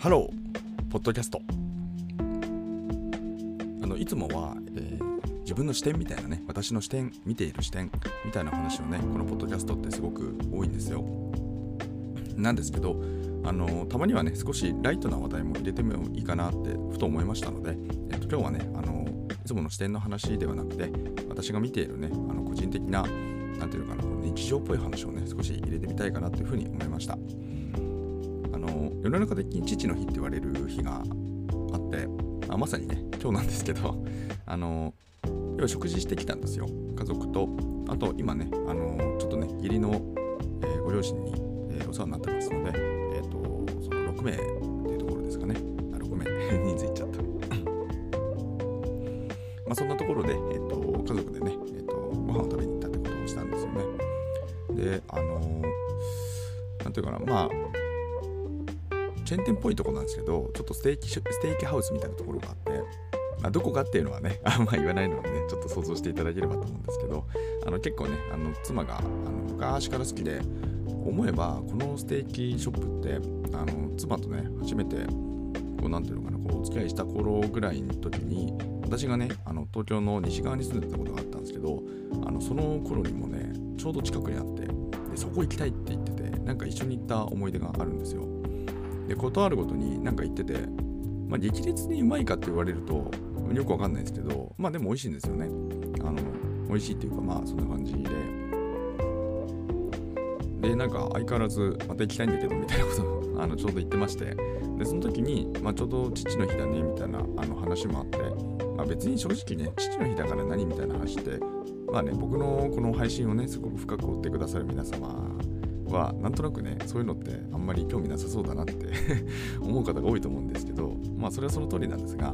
ハローポッドキャスト、いつもは、自分の視点みたいなね、私の視点、見ている視点みたいな話をね、このポッドキャストってすごく多いんですよ。なんですけど、たまにはね、少しライトな話題も入れてもいいかなってふと思いましたので、今日はね、いつもの視点の話ではなくて、私が見ているね、個人的な、なんていうかな、日常っぽい話をね、少し入れてみたいかなというふうに思いました。世の中的に父の日って言われる日があって、まさにね今日なんですけど、要は食事してきたんですよ、家族と。あと今ね、ちょっとね義理の、ご両親に、お世話になってますので、その6名っていうところですかね。6名人数いっちゃったまあそんなところで、家族でね、ご飯を食べに行ったってことをしたんですよね。で、なんていうかな、まあチェーン店っぽいとこなんですけど、ちょっとステーキハウスみたいなところがあって、どこかっていうのはね、あんま言わないのでね、ちょっと想像していただければと思うんですけど、結構ね、妻が昔から好きで、思えばこのステーキショップって、妻とね、初めてこうなんていうのかな、こうお付き合いした頃ぐらいの時に、私がね、東京の西側に住んでたことがあったんですけど、その頃にもね、ちょうど近くにあって、でそこ行きたいって言ってて、なんか一緒に行った思い出があるんですよ。でことあるごとに何か言ってて、まあ、激烈にうまいかって言われるとよくわかんないですけど、まあでも美味しいんですよね。美味しいっていうか、まあそんな感じで、でなんか相変わらずまた行きたいんだけどみたいなことをちょうど言ってまして、でその時に、まあ、ちょうど父の日だねみたいな話もあって、まあ、別に正直ね父の日だから何みたいな話って、まあね、僕のこの配信をねすごく深く追ってくださる皆様はなんとなくね、そういうのってあんまり興味なさそうだなって思う方が多いと思うんですけど、まあそれはその通りなんですが、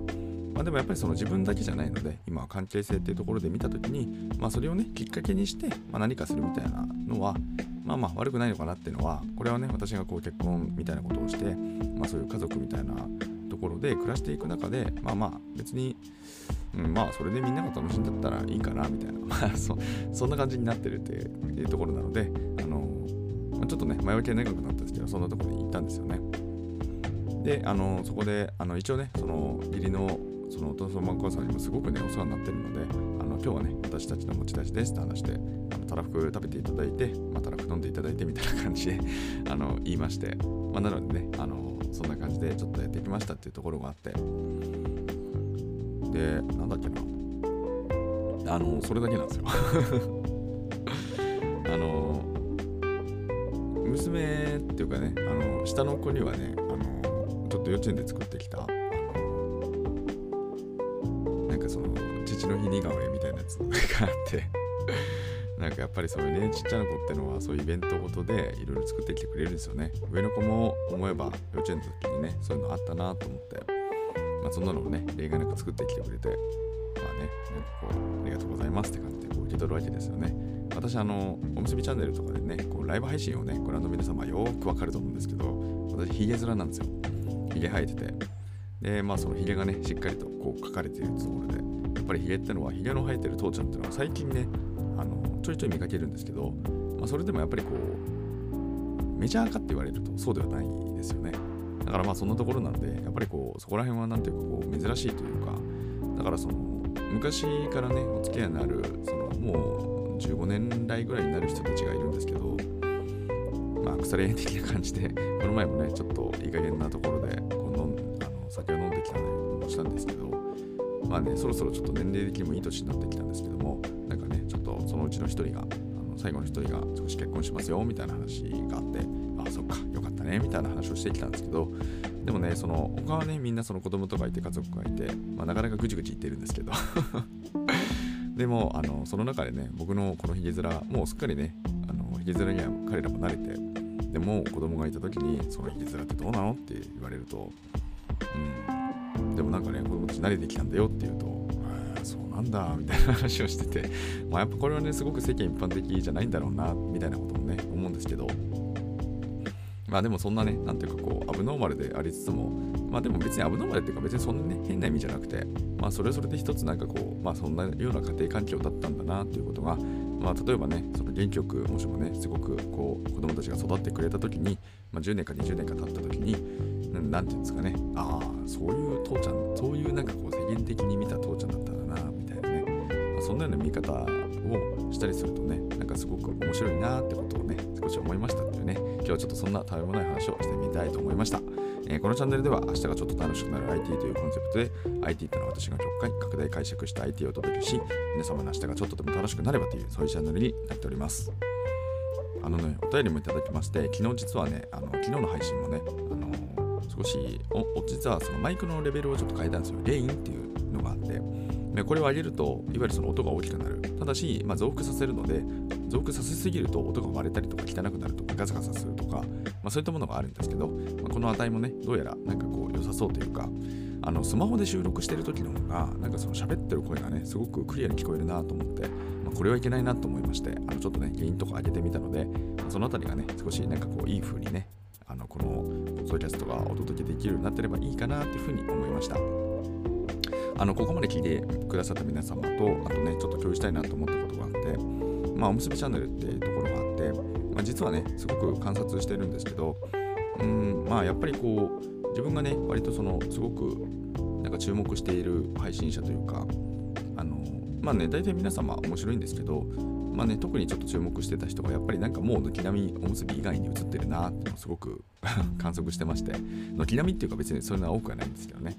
まあでもやっぱりその自分だけじゃないので、今は関係性っていうところで見たときに、まあそれをねきっかけにして、まあ、何かするみたいなのはまあ悪くないのかなっていうのは、これはね私がこう結婚みたいなことをして、まあそういう家族みたいなところで暮らしていく中で、まあ別に、まあそれでみんなが楽しんだったらいいかなみたいな、まあそんな感じになってるっていうところなので、ちょっとね前置きは長くなったんですけど、そんなところに行ったんですよね。で、そこで一応ね、その義理のそのお父様お母さんにもすごくねお世話になってるので、今日はね私たちの持ち出しですって話して、たらふく食べていただいて、まあ、たらふく飲んでいただいてみたいな感じで言いまして、まあ、なのでねそんな感じでちょっとやってきましたっていうところがあって、でなんだっけな、それだけなんですよ娘っていうかね、下の子にはね、ちょっと幼稚園で作ってきたなんかその父の日似顔絵みたいなやつがあってなんかやっぱりそういうねちっちゃな子ってのはそういうイベントごとでいろいろ作ってきてくれるんですよね。上の子も思えば幼稚園の時にねそういうのあったなと思って、まあ、そんなのをね例外なく作ってきてくれて、まあねなんかこうありがとうございますって感じでこう受け取るわけですよね。私おむすびチャンネルとかでねこうライブ配信をねご覧の皆様よくわかると思うんですけど、私ヒゲ面なんですよ。ヒゲ生えてて、でまあそのヒゲがねしっかりとこう描かれているところで、やっぱりヒゲってのはヒゲの生えてる父ちゃんっていうのは最近ねちょいちょい見かけるんですけど、まあ、それでもやっぱりこうメジャーかって言われるとそうではないですよね。だからまあそんなところなんで、やっぱりこうそこら辺はなんていうかこう珍しいというか、だからその昔からねお付き合いのあるそのもう15年来ぐらいになる人たちがいるんですけど、まあ腐れ縁的な感じでこの前もねちょっといい加減なところで酒を飲んできたりもしたんですけど、まあねそろそろちょっと年齢的にもいい年になってきたんですけども、なんかねちょっとそのうちの一人が最後の一人が少し結婚しますよみたいな話があって、あそっかよかったねみたいな話をしてきたんですけど、でもねその他はねみんなその子供とかいて家族がいて、まあなかなかぐちぐち言ってるんですけどでもその中でね僕のこのヒゲ面もうすっかりねヒゲ面には彼らも慣れて、でも子供がいた時にそのヒゲ面ってどうなのって言われると、でもなんかね子供たち慣れてきたんだよって言うと、そうなんだみたいな話をしててまあやっぱこれはねすごく世間一般的じゃないんだろうなみたいなこともね思うんですけど、まあでもそんなねなんていうかこうアブノーマルでありつつも、まあでも別にアブノーマルっていうか別にそんなね変な意味じゃなくて、まあそれはそれで一つなんかこうまあそんなような家庭環境だったんだなということがまあ、例えばね、その元気よく、もしもね、すごくこう子供たちが育ってくれたときに、まあ、10年か20年か経ったときに、なんていうんですかね、ああ、そういう父ちゃん、そういうなんかこう世間的に見た父ちゃんだったらな、みたいなね、まあ、そんなような見方をしたりするとね、なんかすごく面白いなってことをね、少し思いましたっていうね、今日はちょっとそんなたわいもない話をしてみたいと思いました。このチャンネルでは明日がちょっと楽しくなる IT というコンセプトで IT というのは私が極拡大解釈した IT をお届けし、皆様の明日がちょっとでも楽しくなればというそういうチャンネルになっております。お便りもいただきまして、昨日実はね、昨日の配信もね、少し実はそのマイクのレベルをちょっと変えたんですよ。レインっていうのがあって、これを上げるといわゆるその音が大きくなる。ただし、まあ、増幅させるので、増幅させすぎると音が割れたりとか汚くなるとかガサガサするとか、まあ、そういったものがあるんですけど、まあ、この値もね、どうやらなんかこう良さそうというか、スマホで収録してる時の方がなんかその喋ってる声がね、すごくクリアに聞こえるなと思って、まあ、これはいけないなと思いまして、ちょっとね原因とか上げてみたので、そのあたりがね、少しなんかこういい風にね、このポッドキャストがお届けできるようになってればいいかなというふうに思いました。ここまで聞いてくださった皆様と、あとね、ちょっと共有したいなと思ったことがあって、まあ、おむすびチャンネルっていうところがあって、まあ、実はね、すごく観察してるんですけど、まあ、やっぱりこう、自分がね、割とその、すごく、なんか注目している配信者というか、まあね、大体皆様面白いんですけど、まあね、特にちょっと注目してた人が、やっぱりなんかもう軒並みおむすび以外に映ってるなってすごく観測してまして、軒並みっていうか別にそんな多くはないんですけどね、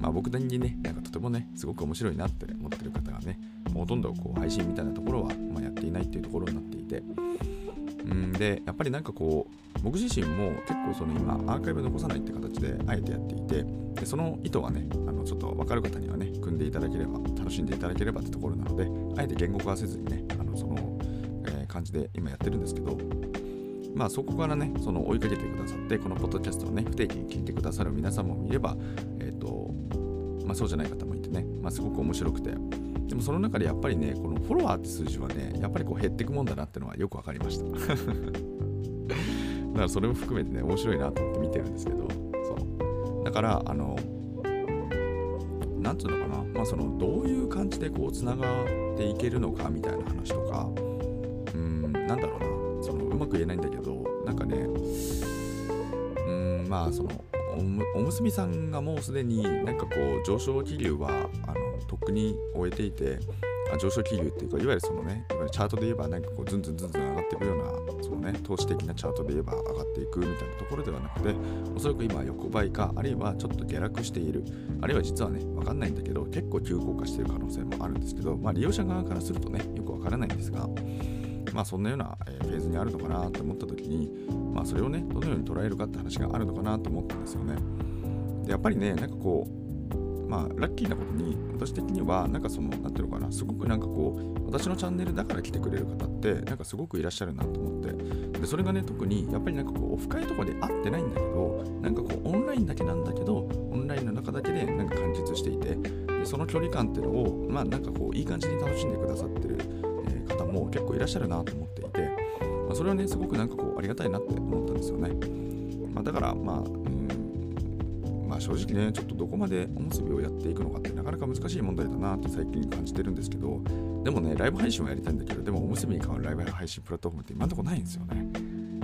まあ僕なりにね、なんかとてもね、すごく面白いなって思ってる方がね、ほとんどこう配信みたいなところはまあやっていないっていうところになっていて、で、やっぱりなんかこう、僕自身も結構その今アーカイブ残さないって形であえてやっていて、でその意図はね、ちょっと分かる方にはね、組んでいただければ、楽しんでいただければってところなので、あえて言語化はせずにね、その感じで今やってるんですけど、まあそこからね、その追いかけてくださってこのポッドキャストをね、不定期に聞いてくださる皆さんも見れば、まあそうじゃない方もいてね、まあすごく面白くて、でもその中でやっぱりね、このフォロワーって数字はね、やっぱりこう減ってくもんだなってのはよく分かりました。だからそれも含めてね、面白いなと思って見てるんですけど、そうだからなんつうのかな、まあそのどういう感じでこうつながっていけるのかみたいな話とか。なんだろうな、そのうまく言えないんだけど、なんかね、まあそのおむすびさんがもうすでになんかこう上昇気流はとっくに終えていて、上昇気流っていうか、いわゆるそのね、いわゆるチャートで言えばなんかこうずんずんずんずん上がっていくような、そのね、投資的なチャートで言えば上がっていくみたいなところではなくて、おそらく今横ばいか、あるいはちょっと下落している、あるいは実はね、わかんないんだけど結構急降下している可能性もあるんですけど、まあ利用者側からするとね、よくわからないんですが、まあそんなようなフェーズにあるのかなと思った時に、まあそれをね、どのように捉えるかって話があるのかなと思ったんですよね。でやっぱりね、なんかこう、まあラッキーなことに、私的にはなんかその、なんていうのかな、すごくなんかこう、私のチャンネルだから来てくれる方ってなんかすごくいらっしゃるなと思って、でそれがね、特にやっぱりなんかこうオフ会とかで会ってないんだけど、なんかこうオンラインだけなんだけど、オンラインの中だけでなんか完結していて、でその距離感っていうのをまあなんかこういい感じに楽しんでくださってる方も結構いらっしゃるなと思っていて、まあ、それはね、すごくなんかこうありがたいなって思ったんですよね。まあ、だからまあ、まあ正直ね、ちょっとどこまでおむすびをやっていくのかってなかなか難しい問題だなって最近感じてるんですけど、でもね、ライブ配信はやりたいんだけど、でもおむすびに変わるライブ配信プラットフォームって今のところないんですよね。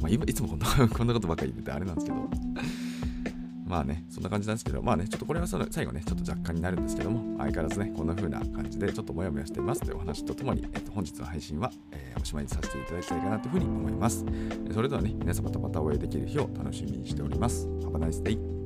まあいつもこんなことばっかり言っててあれなんですけど。まあね、そんな感じなんですけど、まあね、ちょっとこれはその最後ね、ちょっと若干になるんですけども、相変わらずね、こんな風な感じでちょっとモヤモヤしていますというお話とともに、本日の配信は、おしまいにさせていただきたいかなというふうに思います。それではね、皆様とまたお会いできる日を楽しみにしております。Have a nice day!